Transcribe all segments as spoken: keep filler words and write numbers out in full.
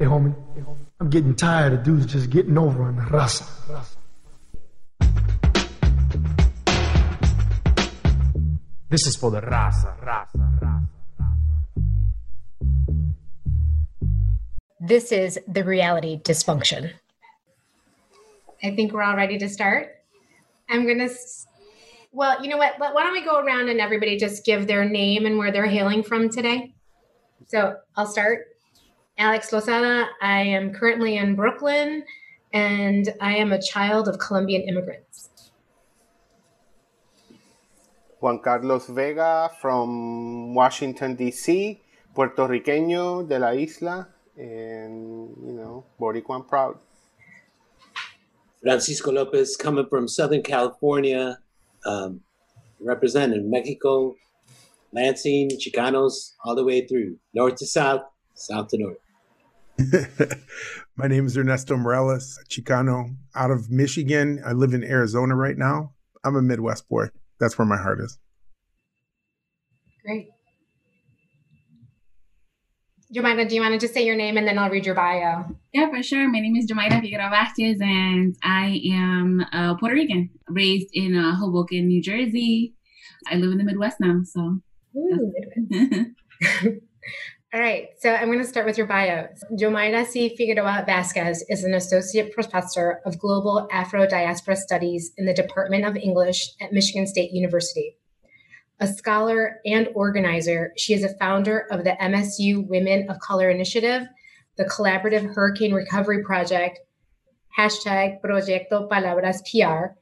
Hey, homie, I'm getting tired of dudes just getting over on the raza. This is for the raza, raza, raza. This is The Reality Dysfunction. I think we're all ready to start. I'm going to, well, you know what? Why don't we go around and everybody just give their name and where they're hailing from today? So I'll start. Alex Lozada, I am currently in Brooklyn, and I am a child of Colombian immigrants. Juan Carlos Vega from Washington, D C, Puerto Riqueño de la Isla, and, you know, Boricuan proud. Francisco Lopez, coming from Southern California, um, representing Mexico, Lansing, Chicanos, all the way through, north to south, south to north. My name is Ernesto Morales, Chicano, out of Michigan. I live in Arizona right now. I'm a Midwest boy. That's where my heart is. Great. Yomaira, do you want to just say your name and then I'll read your bio? Yeah, for sure. My name is Yomaira Figueroa-Vázquez, and I am uh, Puerto Rican, raised in uh, Hoboken, New Jersey. I live in the Midwest now, so. Ooh, Midwest. All right, so I'm going to start with your bio. Yomaira C. Figueroa-Vázquez is an associate professor of global Afro-diaspora studies in the Department of English at Michigan State University. A scholar and organizer, she is a founder of the M S U Women of Color Initiative, the Collaborative Hurricane Recovery Project, hashtag Proyecto Palabras P R,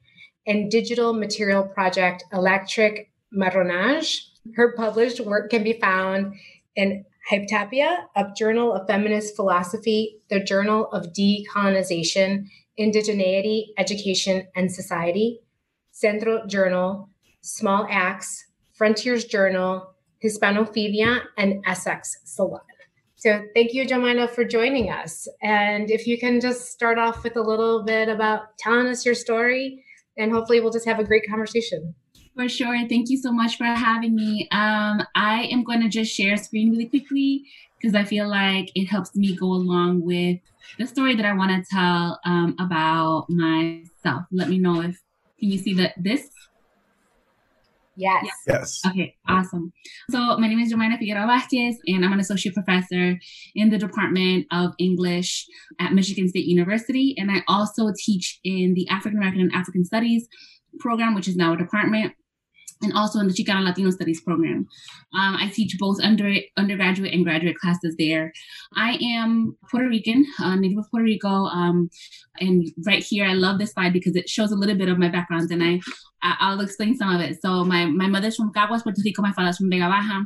and digital material project Electric Marronage. Her published work can be found in Hypatia, a Journal of Feminist Philosophy, the Journal of Decolonization, Indigeneity, Education, and Society, Centro Journal, Small Acts, Frontiers Journal, Hispanophilia, and Essex Salon. So thank you, Yomaira, for joining us. And if you can just start off with a little bit about telling us your story, and hopefully we'll just have a great conversation. For sure. Thank you so much for having me. Um, I am going to just share screen really quickly because I feel like it helps me go along with the story that I want to tell um, about myself. Let me know if, can you see the, this? Yes. Yes. Okay, awesome. So my name is Yomaira Figueroa-Vázquez, and I'm an associate professor in the Department of English at Michigan State University. And I also teach in the African American and African Studies program, which is now a department, and also in the Chicano Latino Studies program. Um, I teach both under undergraduate and graduate classes there. I am Puerto Rican, uh, native of Puerto Rico. Um, and right here, I love this slide because it shows a little bit of my background, and I, I'll explain some of it. So my, my mother's from Caguas, Puerto Rico. My father's from Vega Baja.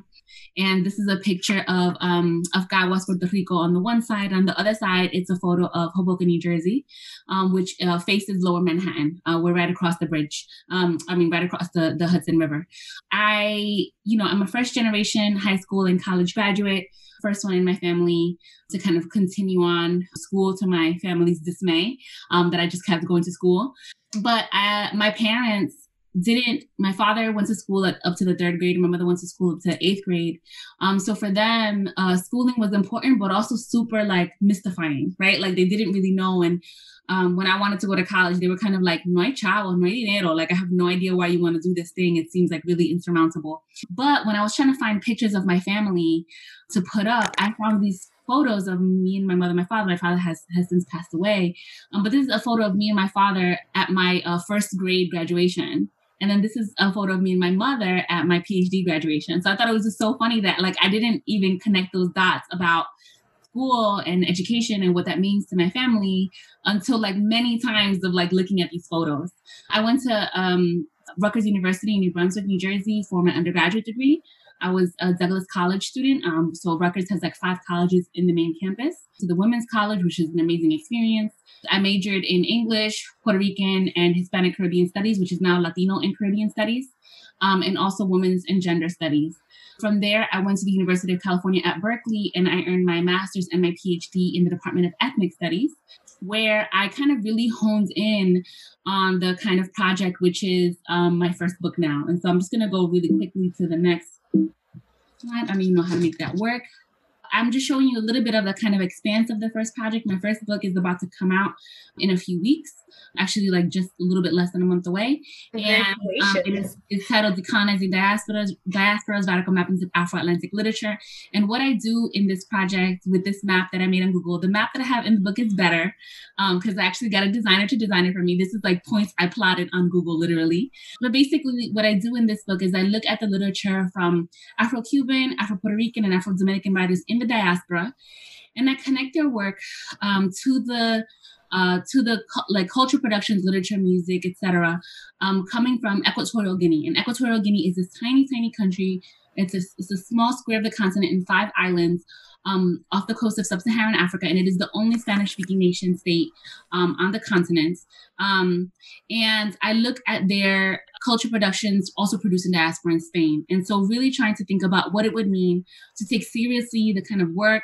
And this is a picture of um, of Caguas, Puerto Rico on the one side. On the other side, it's a photo of Hoboken, New Jersey, um, which uh, faces Lower Manhattan. Uh, we're right across the bridge. Um, I mean, right across the, the Hudson River. I, you know, I'm a first generation high school and college graduate. First one in my family to kind of continue on school, to my family's dismay, um, that I just kept going to school. But I, my parents, didn't my father went to school at, up to the third grade, and my mother went to school up to eighth grade. Um, so for them, uh, schooling was important, but also super like mystifying, right? Like they didn't really know. And um, when I wanted to go to college, they were kind of like, no hay chavo, no hay dinero. Like I have no idea why you want to do this thing. It seems like really insurmountable. But when I was trying to find pictures of my family to put up, I found these photos of me and my mother, my father. My father has, has since passed away. Um, but this is a photo of me and my father at my uh, first grade graduation. And then this is a photo of me and my mother at my PhD graduation. So I thought it was just so funny that like I didn't even connect those dots about school and education and what that means to my family until like many times of like looking at these photos. I went to um, Rutgers University in New Brunswick, New Jersey for my undergraduate degree. I was a Douglas College student. Um, so Rutgers has like five colleges in the main campus. So the Women's College, which is an amazing experience. I majored in English, Puerto Rican, and Hispanic Caribbean Studies, which is now Latino and Caribbean Studies, um, and also Women's and Gender Studies. From there, I went to the University of California at Berkeley, and I earned my master's and my PhD in the Department of Ethnic Studies, where I kind of really honed in on the kind of project, which is um, my first book now. And so I'm just going to go really quickly to the next slide. I mean, you know how to make that work. I'm just showing you a little bit of the kind of expanse of the first project. My first book is about to come out in a few weeks, actually like just a little bit less than a month away. And um, it is, it's titled Decolonizing Diasporas, Diasporas: Radical Mappings of Afro-Atlantic Literature. And what I do in this project with this map that I made on Google, the map that I have in the book is better because um, I actually got a designer to design it for me. This is like points I plotted on Google, literally. But basically what I do in this book is I look at the literature from Afro-Cuban, Afro-Puerto Rican, and Afro-Dominican writers in the diaspora, and I connect their work um, to the uh, to the like cultural productions, literature, music, et cetera, um, coming from Equatorial Guinea. And Equatorial Guinea is this tiny, tiny country. It's a, it's a small square of the continent and five islands um, off the coast of sub-Saharan Africa, and it is the only Spanish-speaking nation state um, on the continent. Um, and I look at their culture productions also produced in diaspora in Spain. And so really trying to think about what it would mean to take seriously the kind of work,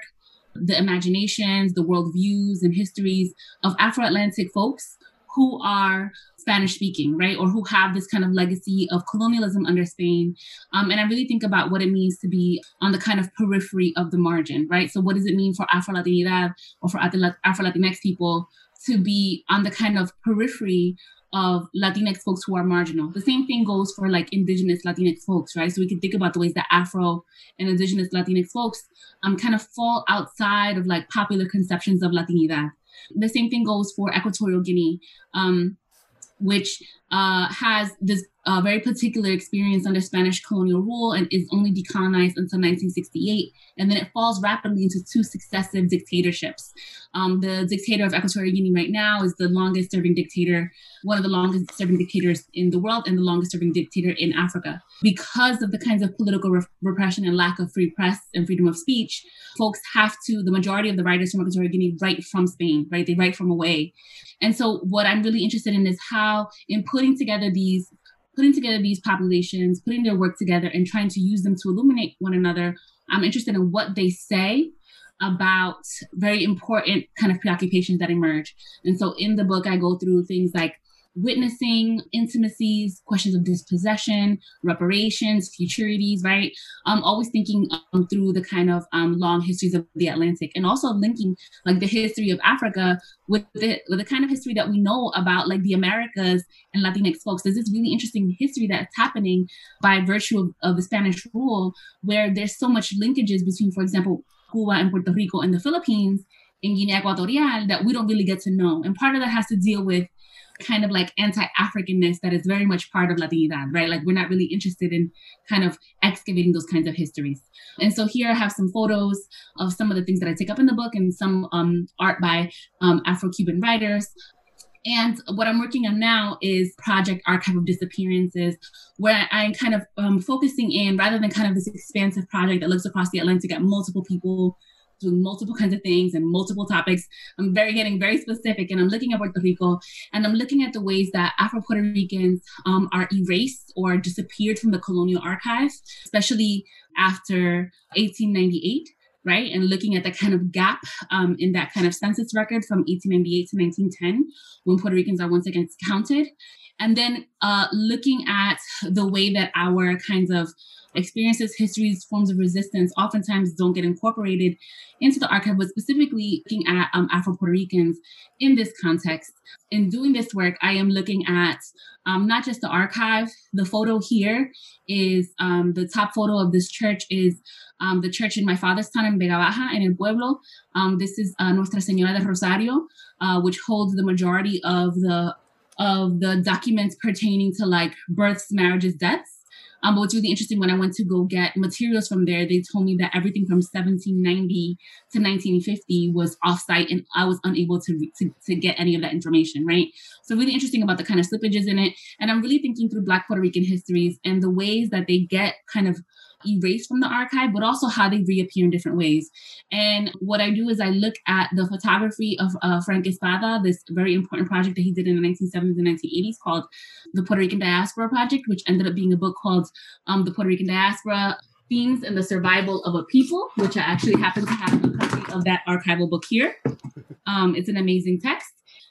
the imaginations, the worldviews and histories of Afro-Atlantic folks who are Spanish speaking, right? Or who have this kind of legacy of colonialism under Spain. Um, and I really think about what it means to be on the kind of periphery of the margin, right? So what does it mean for Afro-Latinidad or for Afro-Latinx people to be on the kind of periphery of Latinx folks who are marginal? The same thing goes for like indigenous Latinx folks, right? So we can think about the ways that Afro and indigenous Latinx folks um, kind of fall outside of like popular conceptions of Latinidad. The same thing goes for Equatorial Guinea, um, which uh, has this uh, very particular experience under Spanish colonial rule and is only decolonized until nineteen sixty-eight. And then it falls rapidly into two successive dictatorships. Um, the dictator of Equatorial Guinea right now is the longest serving dictator, one of the longest serving dictators in the world and the longest serving dictator in Africa. Because of the kinds of political re- repression and lack of free press and freedom of speech, folks have to, the majority of the writers from Equatorial Guinea write from Spain, right? They write from away. And so what I'm really interested in is how in putting together these putting together these populations, putting their work together and trying to use them to illuminate one another, I'm interested in what they say about very important kind of preoccupations that emerge. And so in the book, I go through things like witnessing, intimacies, questions of dispossession, reparations, futurities, right? I'm always thinking um, through the kind of um, long histories of the Atlantic and also linking like the history of Africa with the, with the kind of history that we know about like the Americas and Latinx folks. There's this really interesting history that's happening by virtue of, of the Spanish rule where there's so much linkages between, for example, Cuba and Puerto Rico and the Philippines and Guinea Equatorial that we don't really get to know. And part of that has to deal with kind of like anti-Africanness that is very much part of Latinidad, right? Like we're not really interested in kind of excavating those kinds of histories. And so here I have some photos of some of the things that I take up in the book and some um, art by um, Afro-Cuban writers. And what I'm working on now is Project Archive of Disappearances, where I'm kind of um, focusing in, rather than kind of this expansive project that looks across the Atlantic at multiple people, doing multiple kinds of things and multiple topics. I'm very getting very specific, and I'm looking at Puerto Rico, and I'm looking at the ways that Afro-Puerto Ricans um, are erased or disappeared from the colonial archive, especially after eighteen ninety-eight, right? And looking at the kind of gap um, in that kind of census record from eighteen ninety-eight to nineteen ten, when Puerto Ricans are once again counted. And then uh, looking at the way that our kinds of experiences, histories, forms of resistance oftentimes don't get incorporated into the archive, but specifically looking at um, Afro-Puerto Ricans in this context. In doing this work, I am looking at um, not just the archive. The photo here is um, the top photo of this church is um, the church in my father's town in Vega Baja, in El Pueblo. Um, this is uh, Nuestra Señora de del Rosario, uh, which holds the majority of the of the documents pertaining to like births, marriages, deaths. Um, but what's really interesting, when I went to go get materials from there, they told me that everything from seventeen ninety to nineteen fifty was offsite, and I was unable to, re- to to get any of that information, right? So really interesting about the kind of slippages in it. And I'm really thinking through Black Puerto Rican histories and the ways that they get kind of erased from the archive, but also how they reappear in different ways. And what I do is I look at the photography of uh, Frank Espada, this very important project that he did in the nineteen seventies and nineteen eighties called the Puerto Rican Diaspora Project, which ended up being a book called um, The Puerto Rican Diaspora, Themes and the Survival of a People, which I actually happen to have a copy of that archival book here. Um, it's an amazing text.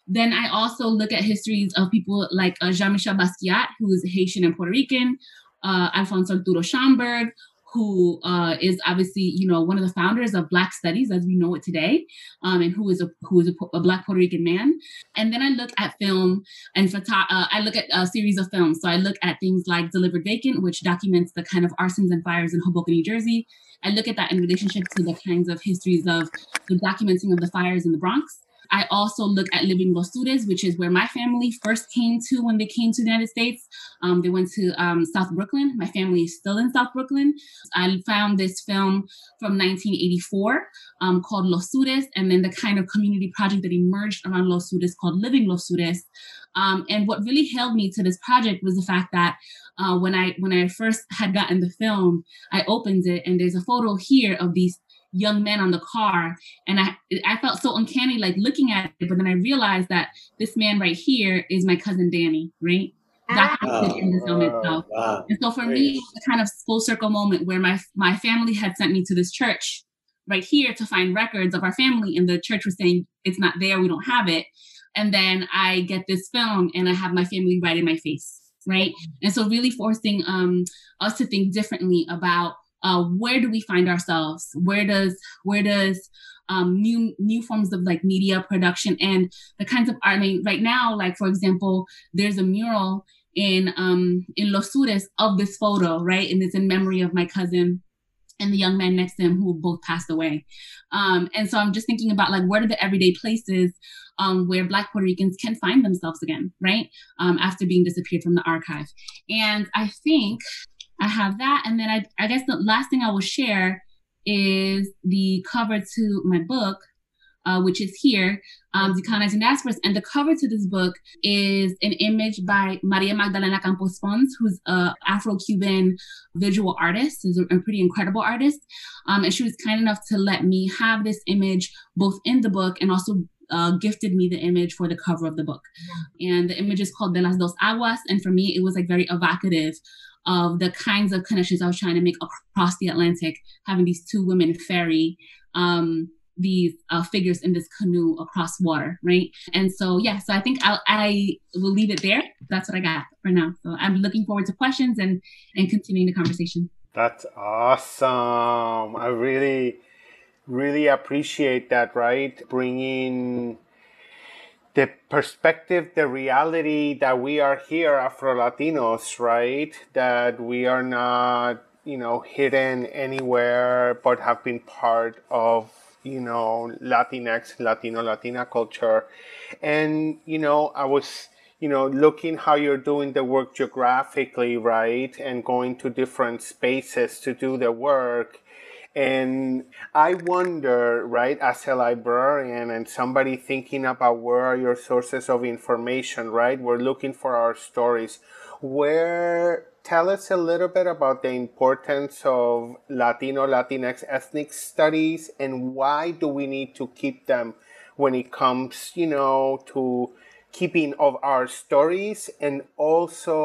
Then I also look at histories of people like uh, Jean-Michel Basquiat, who is Haitian and Puerto Rican, Uh, Alfonso Arturo Schomburg, who uh, is obviously, you know, one of the founders of Black Studies as we know it today, um, and who is a who is a, a Black Puerto Rican man. And then I look at film and fata- uh, I look at a series of films. So I look at things like Delivered Vacant, which documents the kind of arsons and fires in Hoboken, New Jersey. I look at that in relationship to the kinds of histories of the documenting of the fires in the Bronx. I also look at Living Los Sures, which is where my family first came to when they came to the United States. Um, they went to um, South Brooklyn. My family is still in South Brooklyn. I found this film from nineteen eighty-four um, called Los Sures, and then the kind of community project that emerged around Los Sures called Living Los Sures. Um, and what really held me to this project was the fact that uh, when I when I first had gotten the film, I opened it, and there's a photo here of these young men on the car, and I I felt so uncanny, like looking at it, but then I realized that this man right here is my cousin Danny, right? Documented oh, in the film itself. Wow. And so for Great. me, it's a kind of full circle moment where my my family had sent me to this church right here to find records of our family, and the church was saying, it's not there, we don't have it. And then I get this film and I have my family right in my face, right? And so really forcing um, us to think differently about Uh, where do we find ourselves? Where does where does um, new new forms of like media production and the kinds of art? I mean, right now, like for example, there's a mural in um, in Los Sures of this photo, right? And it's in memory of my cousin and the young man next to him who both passed away. Um, and so I'm just thinking about like what are the everyday places um, where Black Puerto Ricans can find themselves again, right? Um, after being disappeared from the archive, and I think. I have that. And then I, I guess the last thing I will share is the cover to my book, uh, which is here, um, Decolonizing Diasporas. And the cover to this book is an image by Maria Magdalena Campos Pons, who's an Afro-Cuban visual artist, is a, a pretty incredible artist. Um, and she was kind enough to let me have this image both in the book and also Uh, gifted me the image for the cover of the book. Yeah. And the image is called De las Dos Aguas. And for me, it was like very evocative of the kinds of connections I was trying to make across the Atlantic, having these two women ferry um, these uh, figures in this canoe across water, right? And so, yeah, so I think I'll, I will leave it there. That's what I got for now. So I'm looking forward to questions and, and continuing the conversation. That's awesome. I really... really appreciate that, right? Bringing the perspective, the reality that we are here, Afro-Latinos, right? That we are not, you know, hidden anywhere, but have been part of, you know, Latinx, Latino, Latina culture. And, you know, I was, you know, looking how you're doing the work geographically, right? And going to different spaces to do the work. And I wonder, right, as a librarian and somebody thinking about where are your sources of information, right? We're looking for our stories. Where, tell us a little bit about the importance of Latino, Latinx ethnic studies and why do we need to keep them when it comes, you know, to keeping of our stories, and also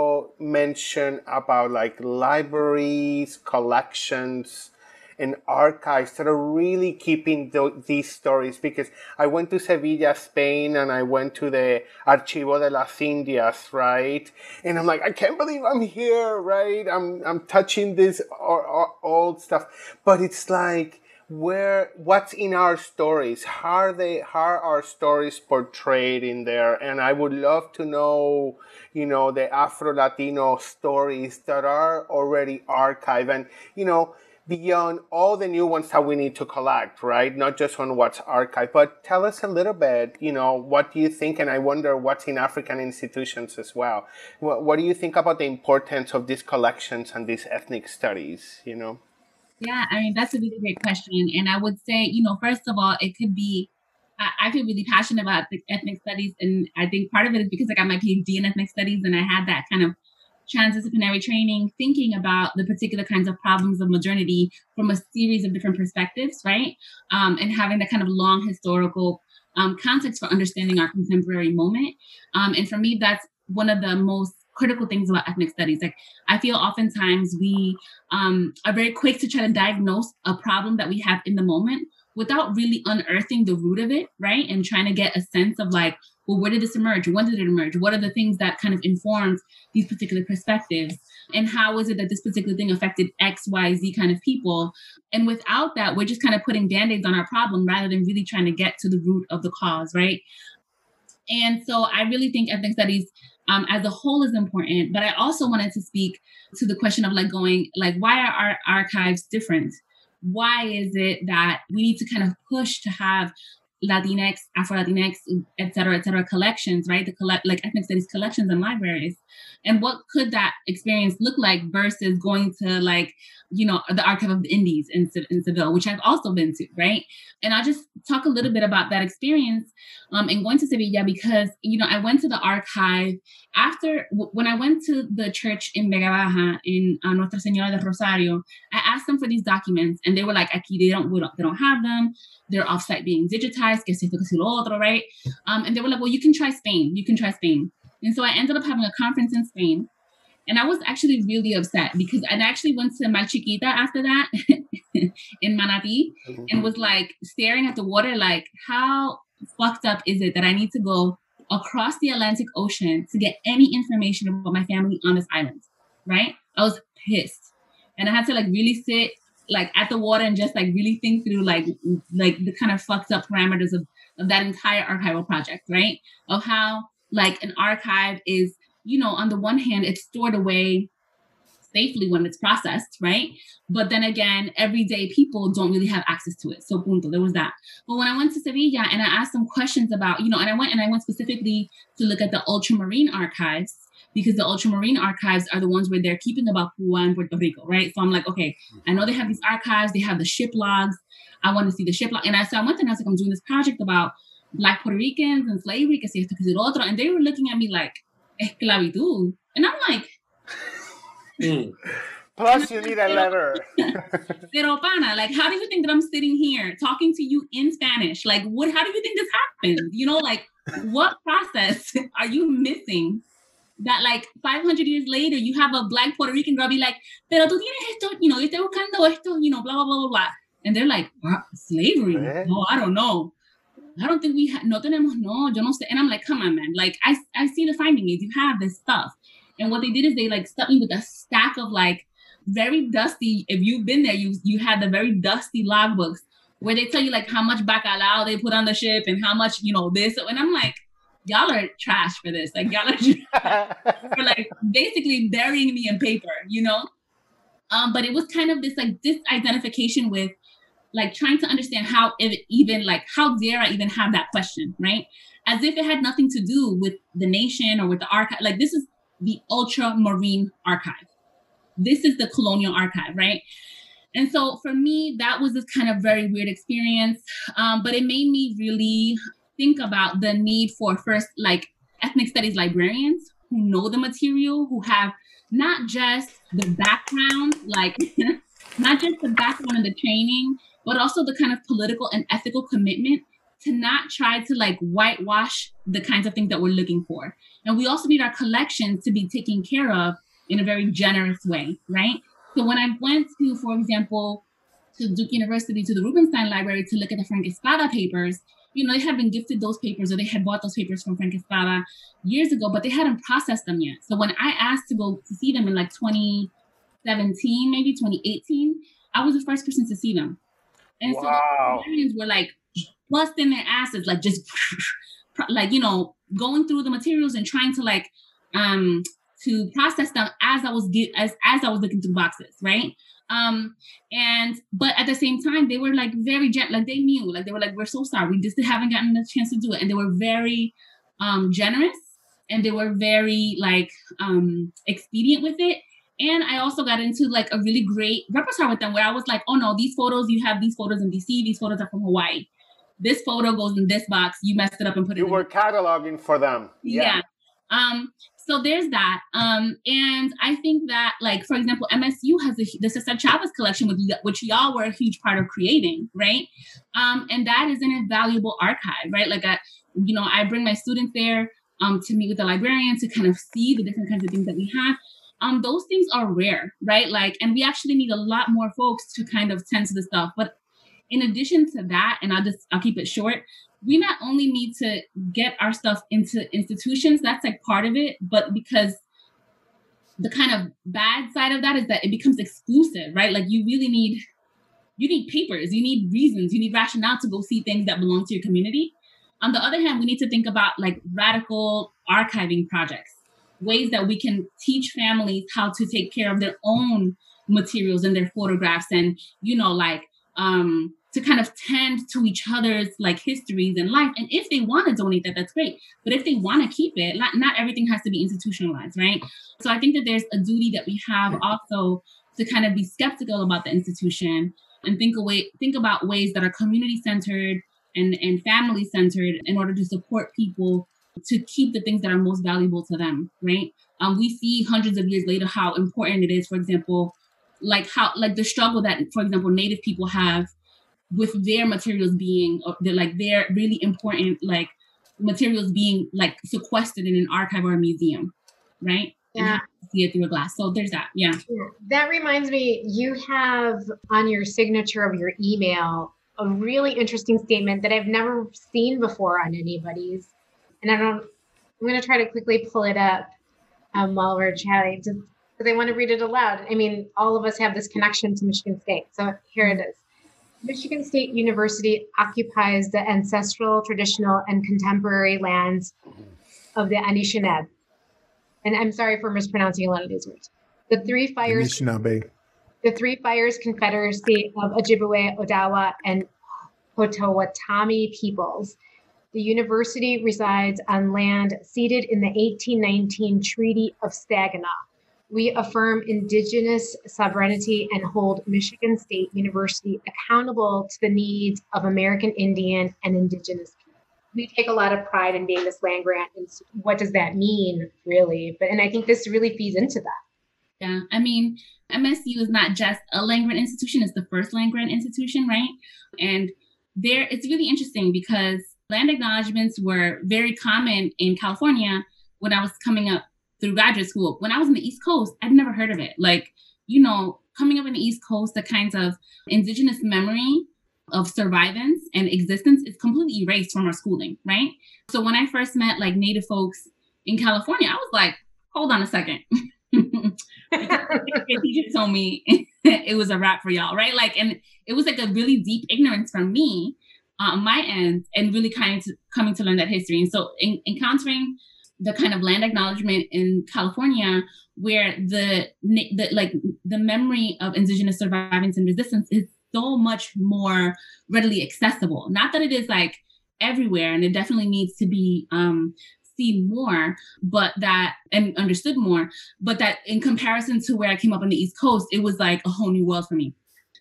mention about like libraries, collections, and archives that are really keeping th- these stories, because I went to Sevilla, Spain, and I went to the Archivo de las Indias, right? And I'm like, I can't believe I'm here, right? I'm I'm touching this or, or old stuff, but it's like, where? What's in our stories? How are they? How are our stories portrayed in there? And I would love to know, you know, the Afro-Latino stories that are already archived, and you know. Beyond all the new ones that we need to collect, right? Not just on what's archived, but tell us a little bit, you know, what do you think? And I wonder what's in African institutions as well. What, what do you think about the importance of these collections and these ethnic studies, you know? Yeah, I mean, that's a really great question. And I would say, you know, first of all, it could be, I, I feel really passionate about the ethnic studies. And I think part of it is because I got my PhD in ethnic studies and I had that kind of transdisciplinary training, thinking about the particular kinds of problems of modernity from a series of different perspectives, right? Um, and having that kind of long historical um, context for understanding our contemporary moment. Um, and for me, that's one of the most critical things about ethnic studies. Like, I feel oftentimes we um, are very quick to try to diagnose a problem that we have in the moment without really unearthing the root of it, right? And trying to get a sense of like, well, where did this emerge? When did it emerge? What are the things that kind of informs these particular perspectives? And how is it that this particular thing affected X, Y, Z kind of people? And without that, we're just kind of putting band-aids on our problem rather than really trying to get to the root of the cause, right? And so I really think ethnic studies um, as a whole is important, but I also wanted to speak to the question of like going, like, why are our archives different? Why is it that we need to kind of push to have Latinx, Afro-Latinx, et cetera, et cetera, collections, right? The collect, like ethnic studies collections and libraries. And what could that experience look like versus going to like, you know, the Archive of the Indies in, in Seville, which I've also been to, right? And I'll just talk a little bit about that experience um, in going to Sevilla because, you know, I went to the archive after, when I went to the church in Vega Baja, in uh, Nuestra Señora de del Rosario, I asked them for these documents and they were like, aquí, they don't, we don't, they don't have them. They're offsite being digitized. Right? Um, and they were like, well, you can try Spain. You can try Spain. And so I ended up having a conference in Spain. And I was actually really upset because I actually went to my chiquita after that in Manatí and was like staring at the water like, how fucked up is it that I need to go across the Atlantic Ocean to get any information about my family on this island, right? I was pissed. And I had to like really sit like at the water and just like really think through like like the kind of fucked up parameters of, of that entire archival project, right? Of how like an archive is, you know, on the one hand, it's stored away safely when it's processed, right? But then again, everyday people don't really have access to it. So punto, there was that. But when I went to Sevilla and I asked some questions about, you know, and I went and I went specifically to look at the ultramarine archives, because the ultramarine archives are the ones where they're keeping about Cuba and Puerto Rico, right? So I'm like, okay, I know they have these archives, they have the ship logs. I want to see the ship log. And I, so I went there and I was like, I'm doing this project about Black Puerto Ricans and slavery, que si esto, que si lo otro. And they were looking at me like, esclavitud. And I'm like... Mm. Plus you need a letter. Pero pana, like, how do you think that I'm sitting here talking to you in Spanish? Like, what? How do you think this happened? You know, like, what process are you missing? That like five hundred years later, you have a Black Puerto Rican girl be like, pero tú tienes esto, you know, yo estoy buscando esto, you know, blah, blah, blah, blah, blah. And they're like, slavery? Eh? No, I don't know. I don't think we have, no tenemos, no, yo no sé. And I'm like, come on, man. Like, I, I see the finding is you have this stuff. And what they did is they like stuck me with a stack of like very dusty, if you've been there, you you had the very dusty logbooks where they tell you like how much bacalao they put on the ship and how much, you know, this. And I'm like, y'all are trash for this. Like y'all are trash for like basically burying me in paper, you know? Um, but it was kind of this like disidentification with like trying to understand how it even like, how dare I even have that question, right? As if it had nothing to do with the nation or with the archive. Like this is the ultramarine archive. This is the colonial archive, right? And so for me, that was this kind of very weird experience. Um, but it made me really think about the need for first, like ethnic studies librarians who know the material, who have not just the background, like not just the background and the training, but also the kind of political and ethical commitment to not try to like whitewash the kinds of things that we're looking for. And we also need our collections to be taken care of in a very generous way, right? So when I went to, for example, to Duke University, to the Rubenstein Library to look at the Frank Espada papers, you know, they had been gifted those papers or they had bought those papers from Frank Espada years ago, but they hadn't processed them yet. So when I asked to go to see them in like twenty seventeen, maybe twenty eighteen, I was the first person to see them. And wow. So the librarians were like busting their asses, like just like, you know, going through the materials and trying to like, um, to process them as I was, as, as I was looking through boxes, right? Um, and, but at the same time, they were like very gentle, like they knew, like they were like, we're so sorry. We just haven't gotten the chance to do it. And they were very, um, generous and they were very like, um, expedient with it. And I also got into like a really great repertoire with them where I was like, oh no, these photos, you have these photos in D C, these photos are from Hawaii. This photo goes in this box. You messed it up and put it in. You were cataloging for them. Yeah. yeah. Um, So there's that. Um, and I think that, like, for example, M S U has the, the Cesar Chavez collection, with, which y'all were a huge part of creating, right? Um, and that is an invaluable archive, right? Like, I, you know, I bring my students there um, to meet with the librarian to kind of see the different kinds of things that we have. Um, those things are rare, right? Like, and we actually need a lot more folks to kind of tend to the stuff. But in addition to that, and I'll just, I'll keep it short, we not only need to get our stuff into institutions, that's like part of it, but because the kind of bad side of that is that it becomes exclusive, right? Like you really need, you need papers, you need reasons, you need rationale to go see things that belong to your community. On the other hand, we need to think about like radical archiving projects, ways that we can teach families how to take care of their own materials and their photographs and, you know, like um, to kind of tend to each other's like histories and life. And if they want to donate that, that's great. But if they want to keep it, not, not everything has to be institutionalized, right? So I think that there's a duty that we have also to kind of be skeptical about the institution and think away, think about ways that are community-centered and, and family-centered in order to support people to keep the things that are most valuable to them, right? Um, we see hundreds of years later how important it is, for example, like how like the struggle that, for example, Native people have with their materials being, they're like their really important like materials being like sequestered in an archive or a museum, right? Yeah. And see it through a glass. So there's that. Yeah. That reminds me, you have on your signature of your email a really interesting statement that I've never seen before on anybody's. And I don't, I'm going to try to quickly pull it up um, while we're chatting because I want to read it aloud. I mean, all of us have this connection to Michigan State. So here it is. Michigan State University occupies the ancestral, traditional, and contemporary lands of the Anishinaabe. And I'm sorry for mispronouncing a lot of these words. The Three Fires, Anishinaabe. The Three Fires Confederacy of Ojibwe, Odawa, and Potawatomi peoples. The university resides on land ceded in the eighteen nineteen Treaty of Saginaw. We affirm indigenous sovereignty and hold Michigan State University accountable to the needs of American Indian and indigenous people. We take a lot of pride in being this land grant. And what does that mean, really? But and I think this really feeds into that. Yeah, I mean, M S U is not just a land grant institution. It's the first land grant institution, right? And there, it's really interesting because land acknowledgements were very common in California when I was coming up through graduate school. When I was in the East Coast, I'd never heard of it. Like, you know, coming up in the East Coast, the kinds of indigenous memory of survivance and existence is completely erased from our schooling, right? So when I first met like Native folks in California, I was like, hold on a second. Your teacher told me it was a wrap for y'all, right? Like, and it was like a really deep ignorance from me on my end and really kind of coming to learn that history. And so in, encountering the kind of land acknowledgement in California where the, the like the memory of indigenous survivance and resistance is so much more readily accessible. Not that it is like everywhere, and it definitely needs to be um, seen more, but that and understood more, but that in comparison to where I came up on the East Coast, it was like a whole new world for me.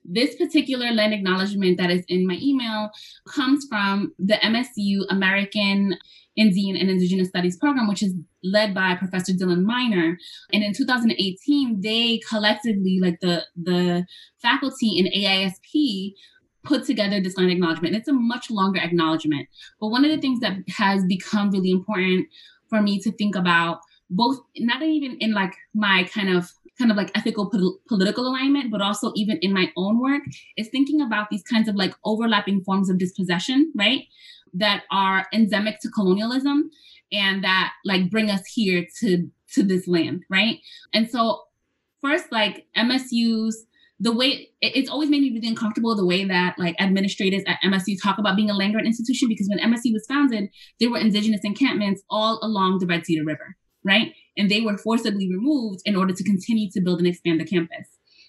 This particular land acknowledgement that is in my email comes from the M S U American Indian and Indigenous Studies program, which is led by Professor Dylan Miner. And in two thousand eighteen, they collectively, like the, the faculty in A I S P, put together this land acknowledgement. And it's a much longer acknowledgement. But one of the things that has become really important for me to think about, both not even in like my kind of kind of like ethical pol- political alignment, but also even in my own work, is thinking about these kinds of like overlapping forms of dispossession, right? That are endemic to colonialism and that like bring us here to, to this land, right? And so first, like M S U's, the way, it, it's always made me really uncomfortable the way that like administrators at M S U talk about being a land grant institution, because when M S U was founded, there were indigenous encampments all along the Red Cedar River, right? And they were forcibly removed in order to continue to build and expand the campus.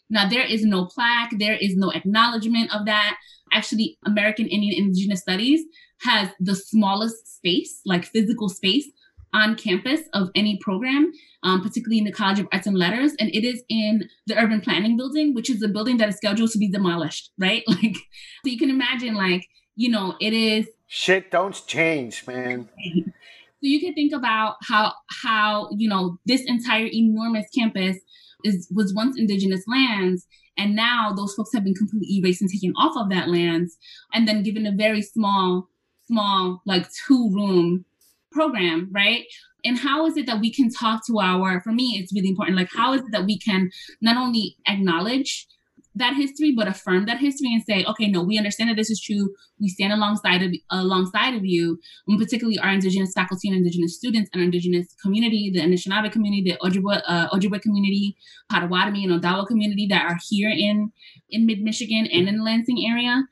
Now, there is no plaque. There is no acknowledgement of that. Actually, American Indian Indigenous Studies has the smallest space, like physical space on campus of any program, um, particularly in the College of Arts and Letters. And it is in the Urban Planning Building, which is a building that is scheduled to be demolished, right? Like, so you can imagine, like, you know, it is... Shit don't change, man. So you can think about how, how you know, this entire enormous campus is was once indigenous lands, and now those folks have been completely erased and taken off of that lands, and then given a very small, small, like two-room program, right? And how is it that we can talk to our, for me, it's really important, like how is it that we can not only acknowledge that history, but affirm that history and say, okay, no, we understand that this is true. We stand alongside of, alongside of you, and particularly our Indigenous faculty and Indigenous students and our Indigenous community, the Anishinaabe community, the Ojibwe, uh, Ojibwe community, Potawatomi and Odawa community that are here in, in mid-Michigan and in the Lansing area.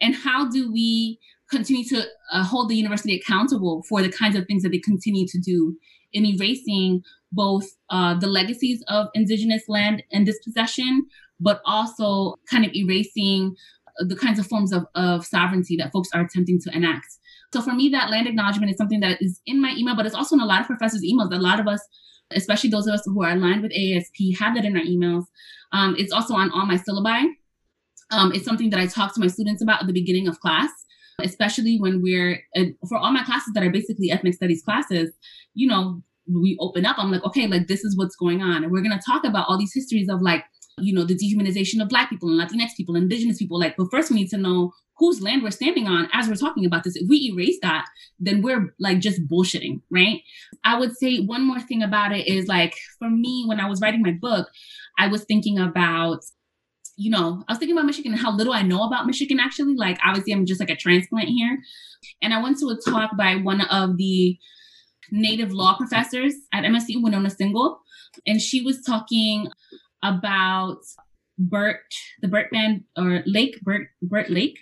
And how do we continue to uh, hold the university accountable for the kinds of things that they continue to do in erasing both uh, the legacies of Indigenous land and dispossession, but also kind of erasing the kinds of forms of, of sovereignty that folks are attempting to enact. So for me, that land acknowledgement is something that is in my email, but it's also in a lot of professors' emails. A lot of us, especially those of us who are aligned with A A S P, have that in our emails. Um, it's also on all my syllabi. Um, it's something that I talk to my students about at the beginning of class, especially when we're, uh, for all my classes that are basically ethnic studies classes, you know, we open up, I'm like, okay, like this is what's going on. And we're going to talk about all these histories of like, you know, the dehumanization of Black people and Latinx people, Indigenous people. Like, but first we need to know whose land we're standing on as we're talking about this. If we erase that, then we're like just bullshitting, right? I would say one more thing about it is like, for me, when I was writing my book, I was thinking about, you know, I was thinking about Michigan and how little I know about Michigan, actually. Like, obviously, I'm just like a transplant here. And I went to a talk by one of the Native law professors at M S U, Winona Singel. And she was talking about Burt, the Burt man or Lake, Burt, Burt Lake.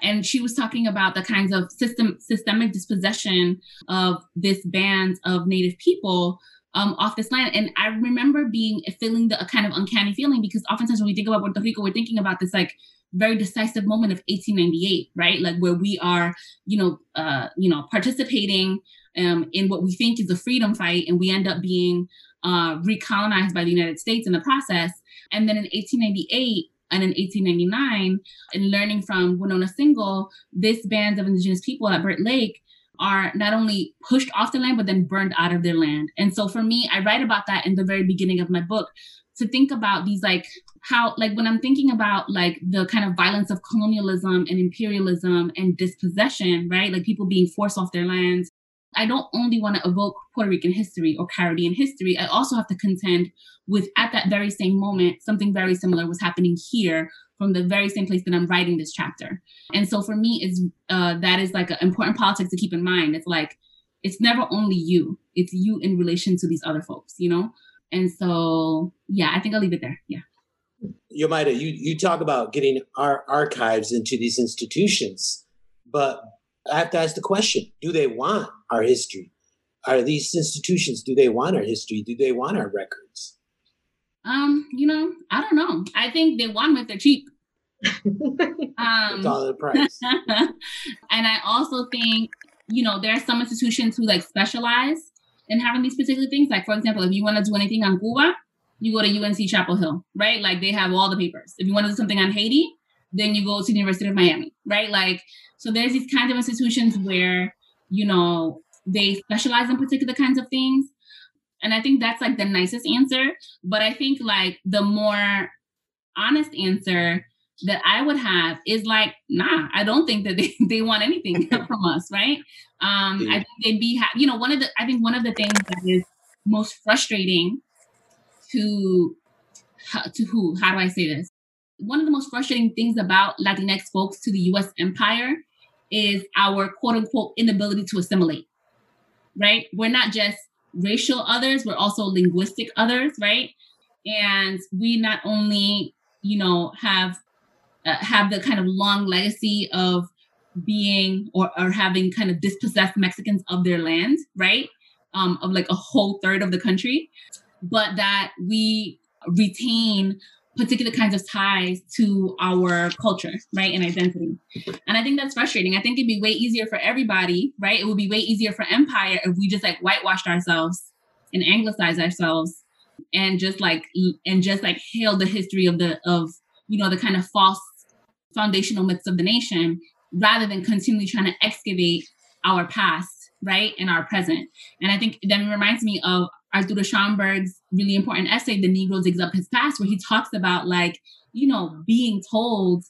And she was talking about the kinds of system, systemic dispossession of this band of Native people Um, off this land. And I remember being feeling the a kind of uncanny feeling, because oftentimes when we think about Puerto Rico, we're thinking about this like very decisive moment of eighteen ninety-eight, right? Like where we are, you know, uh, you know, participating um, in what we think is a freedom fight, and we end up being uh, recolonized by the United States in the process. And then in eighteen ninety-eight and in eighteen ninety-nine, and learning from Winona Singel, this band of Indigenous people at Burt Lake are not only pushed off the land, but then burned out of their land. And so for me, I write about that in the very beginning of my book, to think about these, like how, like when I'm thinking about like the kind of violence of colonialism and imperialism and dispossession, right? Like people being forced off their lands. I don't only want to evoke Puerto Rican history or Caribbean history. I also have to contend with, at that very same moment, something very similar was happening here from the very same place that I'm writing this chapter. And so for me, it's, uh, that is like an important politics to keep in mind. It's like, it's never only you. It's you in relation to these other folks, you know? And so, yeah, I think I'll leave it there. Yeah. Yomaira, you, you talk about getting our archives into these institutions, but I have to ask the question, do they want our history? Are these institutions, do they want our history? Do they want our records? Um, you know, I don't know. I think they want them if they're cheap. um, dollar price. And I also think, you know, there are some institutions who like specialize in having these particular things. Like, for example, if you want to do anything on Cuba, you go to U N C Chapel Hill, right? Like they have all the papers. If you want to do something on Haiti, then you go to the University of Miami, right? Like, so there's these kinds of institutions where, you know, they specialize in particular kinds of things. And I think that's like the nicest answer. But I think like the more honest answer that I would have is like, nah, I don't think that they, they want anything from us, right? Um, yeah. I think they'd be, ha- you know, one of the, I think one of the things that is most frustrating to, to who, how do I say this? One of the most frustrating things about Latinx folks to the U S empire is our quote unquote inability to assimilate, right? We're not just racial others, we're also linguistic others, right? And we not only, you know, have uh, have the kind of long legacy of being or, or having kind of dispossessed Mexicans of their land, right? Um, of like a whole third of the country, but that we retain particular kinds of ties to our culture, right, and identity. And I think that's frustrating. I think it'd be way easier for everybody, right? It would be way easier for empire if we just like whitewashed ourselves and anglicized ourselves and just like and just like hailed the history of the of you know the kind of false foundational myths of the nation, rather than continually trying to excavate our past, right, and our present. And I think that reminds me of Arturo Schomburg's really important essay, The Negro Digs Up His Past, where he talks about like, you know, being told,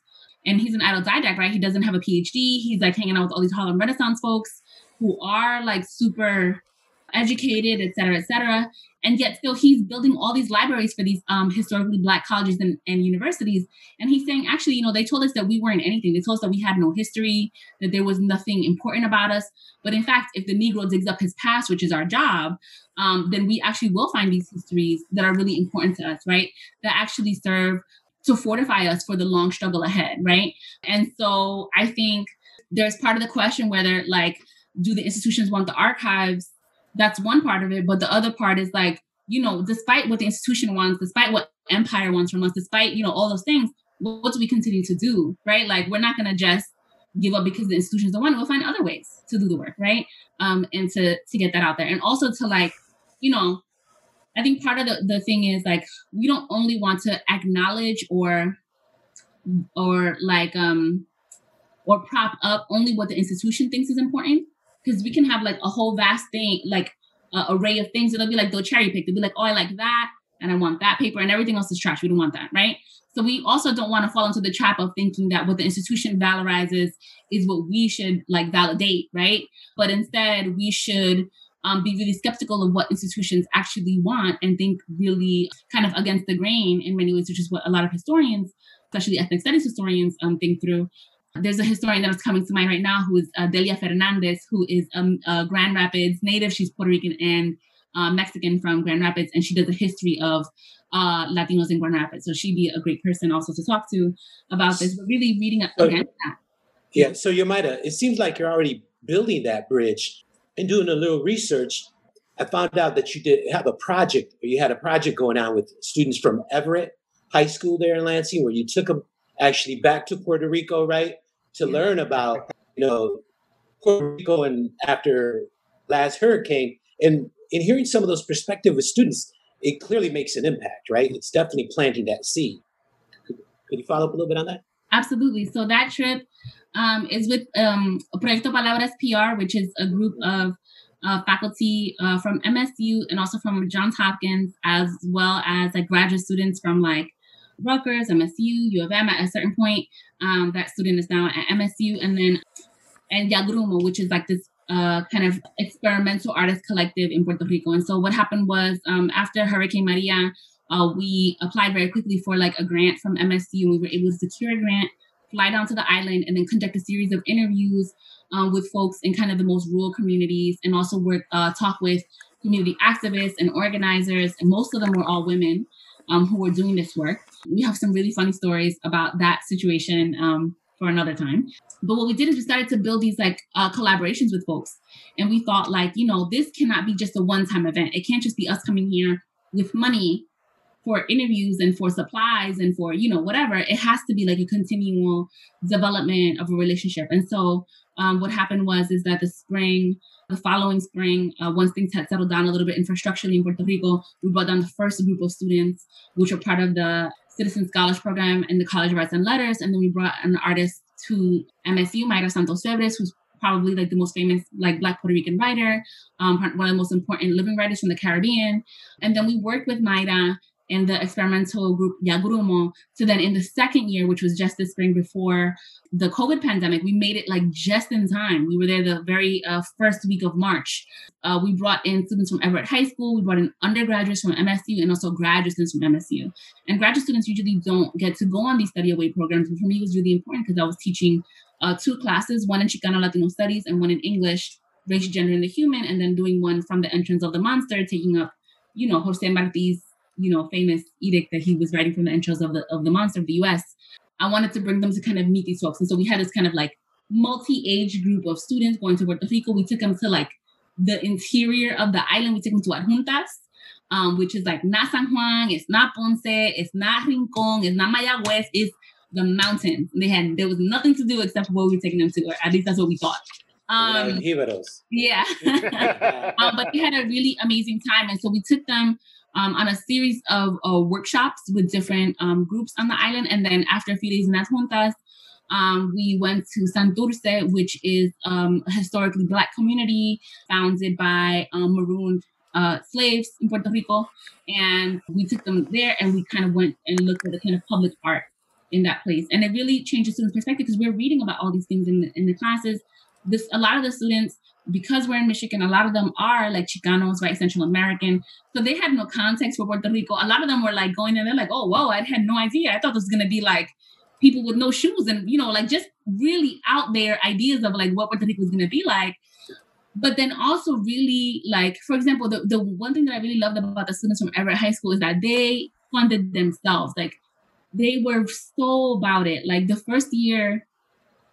and he's an autodidact, right? He doesn't have a P H D. He's like hanging out with all these Harlem Renaissance folks who are like super educated, et cetera, et cetera. And yet still he's building all these libraries for these um, historically Black colleges and, and universities. And he's saying, actually, you know, they told us that we weren't anything. They told us that we had no history, that there was nothing important about us. But in fact, if the Negro digs up his past, which is our job, um, then we actually will find these histories that are really important to us, right? That actually serve to fortify us for the long struggle ahead, right? And so I think there's part of the question whether, like, do the institutions want the archives? That's one part of it. But the other part is like, you know, despite what the institution wants, despite what empire wants from us, despite, you know, all those things, what do we continue to do, right? Like, we're not going to just give up because the institutions don't want it. We'll find other ways to do the work, right? Um, and to, to get that out there. And also to, like, you know, I think part of the, the thing is, like, we don't only want to acknowledge or, or like, um, or prop up only what the institution thinks is important. Because we can have like a whole vast thing, like uh, array of things. It'll be like, they'll cherry pick. They'll be like, oh, I like that. And I want that paper, and everything else is trash. We don't want that, right? So we also don't want to fall into the trap of thinking that what the institution valorizes is what we should like validate, right? But instead we should um, be really skeptical of what institutions actually want and think really kind of against the grain in many ways, which is what a lot of historians, especially ethnic studies historians, um, think through. There's a historian that's coming to mind right now who is uh, Delia Fernandez, who is um, a Grand Rapids native. She's Puerto Rican and uh, Mexican from Grand Rapids, and she does a history of uh, Latinos in Grand Rapids. So she'd be a great person also to talk to about this, but really reading up against so, that. Yeah, so Yomaira, it seems like you're already building that bridge. And doing a little research, I found out that you did have a project, or you had a project going on with students from Everett High School there in Lansing, where you took them actually back to Puerto Rico, right? To yeah. learn about, you know, Puerto Rico and after last hurricane. And in hearing some of those perspectives with students, it clearly makes an impact, right? It's definitely planting that seed. Could, could you follow up a little bit on that? Absolutely. So that trip um, is with um, Proyecto Palabras P R, which is a group of Uh, faculty uh, from M S U and also from Johns Hopkins, as well as like graduate students from like Rutgers, M S U, U of M at a certain point. Um, that student is now at M S U. And then, and Yagrumo, which is like this uh, kind of experimental artist collective in Puerto Rico. And so what happened was um, after Hurricane Maria, uh, we applied very quickly for like a grant from M S U, and we were able to secure a grant, fly down to the island, and then conduct a series of interviews Um, with folks in kind of the most rural communities, and also work uh, talk with community activists and organizers. And most of them were all women um, who were doing this work. We have some really funny stories about that situation um, for another time. But what we did is we started to build these like uh, collaborations with folks. And we thought like, you know, this cannot be just a one-time event. It can't just be us coming here with money for interviews and for supplies and for, you know, whatever. It has to be like a continual development of a relationship. And so Um, what happened was, is that the spring, the following spring, uh, once things had settled down a little bit infrastructurally in Puerto Rico, we brought down the first group of students, which were part of the Citizen Scholars Program and the College of Arts and Letters. And then we brought an artist to M S U, Mayra Santos Febres, who's probably like the most famous like Black Puerto Rican writer, um, one of the most important living writers from the Caribbean. And then we worked with Mayra and the experimental group Yagrumo. So then in the second year, which was just this spring before the COVID pandemic, we made it like just in time. We were there the very uh, first week of March. Uh, we brought in students from Everett High School. We brought in undergraduates from M S U and also graduate students from M S U. And graduate students usually don't get to go on these study away programs. But for me, it was really important because I was teaching uh, two classes, one in Chicano Latino Studies and one in English, Race, Gender, and the Human, and then doing one from the entrance of the monster, taking up, you know, Jose Marti's you know, famous edict that he was writing from the entrails of the of the monster of the U S. I wanted to bring them to kind of meet these folks. And so we had this kind of like multi-age group of students going to Puerto Rico. We took them to like the interior of the island. We took them to Adjuntas, um, which is like not San Juan, it's not Ponce, it's not Rincon, it's not Mayagüez, it's the mountains. They had, there was nothing to do except for what we were taking them to, or at least that's what we thought. Um, yeah. um, but they had a really amazing time. And so we took them Um, on a series of uh, workshops with different um, groups on the island. And then after a few days in Las Juntas, um, we went to Santurce, which is um, a historically Black community founded by um, marooned uh, slaves in Puerto Rico. And we took them there, and we kind of went and looked at the kind of public art in that place. And it really changed the students' perspective because we're reading about all these things in the, in the classes. This, a lot of the students because we're in Michigan, a lot of them are like Chicanos, white Central American. So they had no context for Puerto Rico. A lot of them were like going in, they're like, oh, whoa, I had no idea. I thought this was going to be like people with no shoes and, you know, like just really out there ideas of like what Puerto Rico was going to be like. But then also really like, for example, the, the one thing that I really loved about the students from Everett High School is that they funded themselves. Like they were so about it. Like the first year,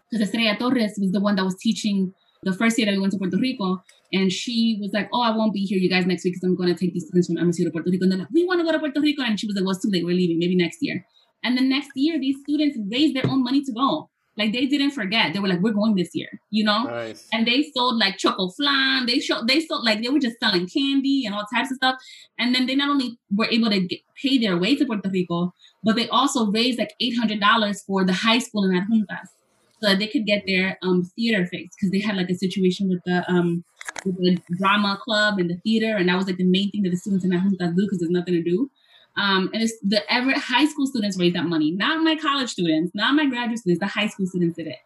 because Estrella Torres was the one that was teaching the first year that we went to Puerto Rico, and she was like, oh, I won't be here, you guys, next week because I'm going to take these students from M S U to Puerto Rico. And they're like, we want to go to Puerto Rico. And she was like, well, it's too late. We're leaving. Maybe next year. And the next year, these students raised their own money to go. Like, they didn't forget. They were like, we're going this year, you know? Nice. And they sold, like, choco flan. They, show, they sold, like, they were just selling candy and all types of stuff. And then they not only were able to get, pay their way to Puerto Rico, but they also raised, like, eight hundred dollars for the high school in Adjuntas, so that they could get their um, theater fixed, because they had like a situation with the um, with the drama club and the theater, and that was like the main thing that the students in Adjuntas do because there's nothing to do. Um, and it's the Everett High School students raised that money, not my college students, not my graduate students, the high school students did it.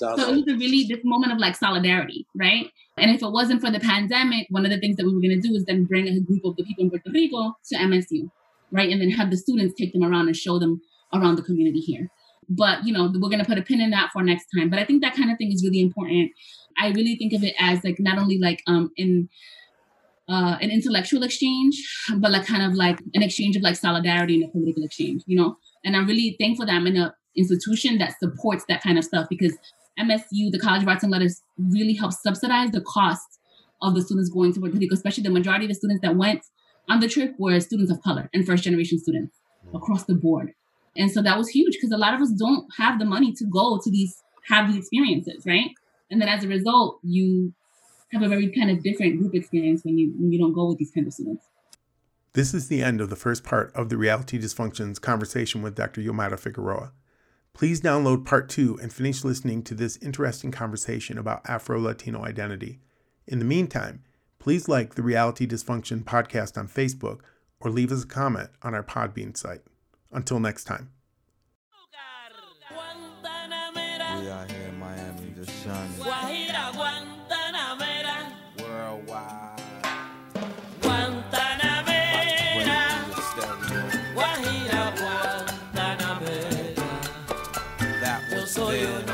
Awesome. So it was a really this moment of like solidarity, right? And if it wasn't for the pandemic, one of the things that we were going to do is then bring a group of the people in Puerto Rico to M S U, right? And then have the students take them around and show them around the community here. But, you know, we're going to put a pin in that for next time. But I think that kind of thing is really important. I really think of it as like not only like um, in uh, an intellectual exchange, but like kind of like an exchange of like solidarity and a political exchange, you know. And I'm really thankful that I'm in an institution that supports that kind of stuff, because M S U, the College of Arts and Letters, really helps subsidize the cost of the students going to Puerto Rico, especially the majority of the students that went on the trip were students of color and first generation students across the board. And so that was huge, because a lot of us don't have the money to go to these, have these experiences, right? And then as a result, you have a very kind of different group experience when you when you don't go with these kind of students. This is the end of the first part of the Reality Dysfunctions conversation with Doctor Yomaira Figueroa. Please download part two and finish listening to this interesting conversation about Afro-Latino identity. In the meantime, please like the Reality Dysfunction podcast on Facebook or leave us a comment on our Podbean site. Until next time. We are here in Miami, the sun. Guajira, Guantanamera. Worldwide. Guantanamera. Guajira, Guantanamera. That was then.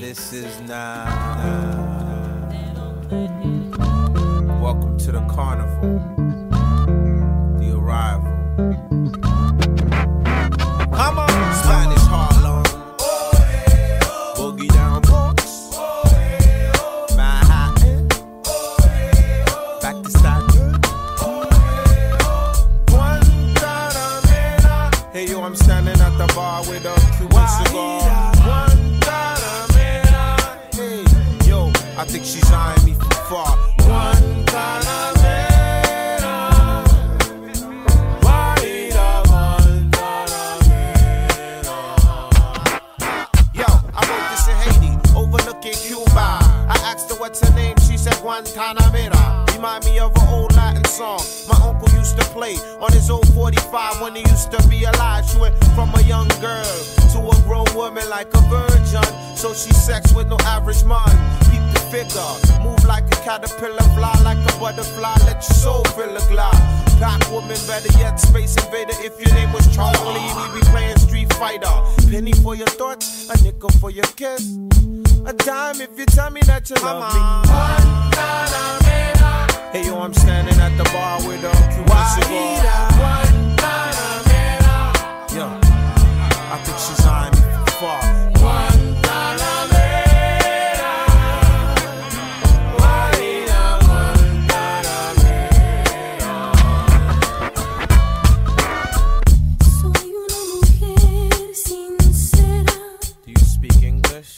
This is now. Welcome to the carnival. The arrival. Come on, Spanish Harlem. Oh, hey, oh. Boogie down Bronx. Oh, hey, oh. Manhattan. Oh, hey, oh. Back to Staten. Oh, hey, oh. Guantanamera. Hey, yo, I'm standing at the bar with a Cuban cigar. Guantanamera. Hey, yo, I think she's eyeing me from far. Guantanamera. What's her name? She said Guantanamera. Remind me of an old Latin song my uncle used to play on his old forty-five when he used to be alive. She went from a young girl to a grown woman like a virgin, so she sexed with no average man. Keep the figure, move like a caterpillar, fly like a butterfly, let your soul feel a glide. Black woman, better yet, space invader. If your name was Charlie, we'd be playing Street Fighter. Penny for your thoughts, a nickel for your kiss, a dime if you tell me that you love me. Guantanamera. Hey yo, I'm standing at the bar with a Cuban cigar. Guantanamera. Yo, I think she's eyeing me from far. Guantanamera. Guantanamera. Guantanamera. Soy una mujer sincera. Do you speak English?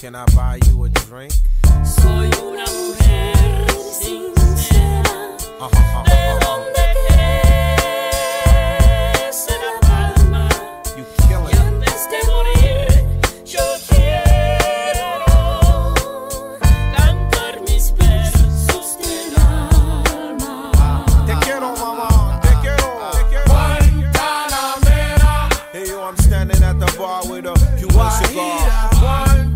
Can I buy you a drink? Soy una mujer sincera. ¿De dónde crees la palma? You killing me. Antes de morir, yo quiero cantar mis versos del alma. Te quiero, mama. Te quiero. Te quiero. Guantanamera. Hey, yo, I'm standing at the bar with a Cuban cigar.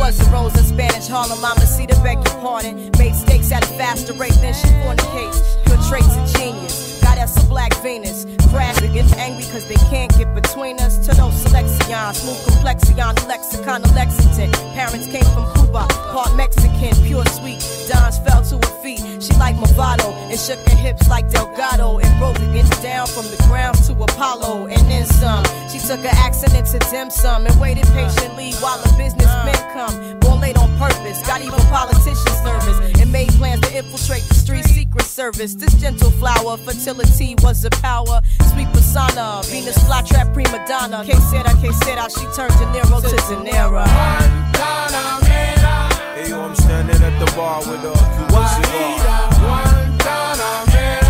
was a rose in Spanish Harlem. Mama Cedar, beg your pardon. Made steaks at a faster rate than she fornicates. Good traits of genius. Got us a black Venus. Crabs that get angry because they can't get between us. To those selexions, smooth complexion, lexicon of Lexington. Parents came from Cuba, part Mexican, pure sweet. Dons fell to her feet. She like Movado and shook her hips like Delgado. And rolled it down from the ground to Apollo and then some. She took her accident to dim sum and waited patiently while the businessmen come. Born late on purpose, got even politician service. And made plans to infiltrate the street secret service. This gentle flower, fertility was a power. Sweet persona, Venus flytrap prima donna. Que sera, que sera, she turned De Niro to De Niro. Guantanamera. Hey yo, I'm standing at the bar with a Cuban cigar. Guantanamera.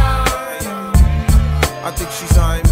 I think she's on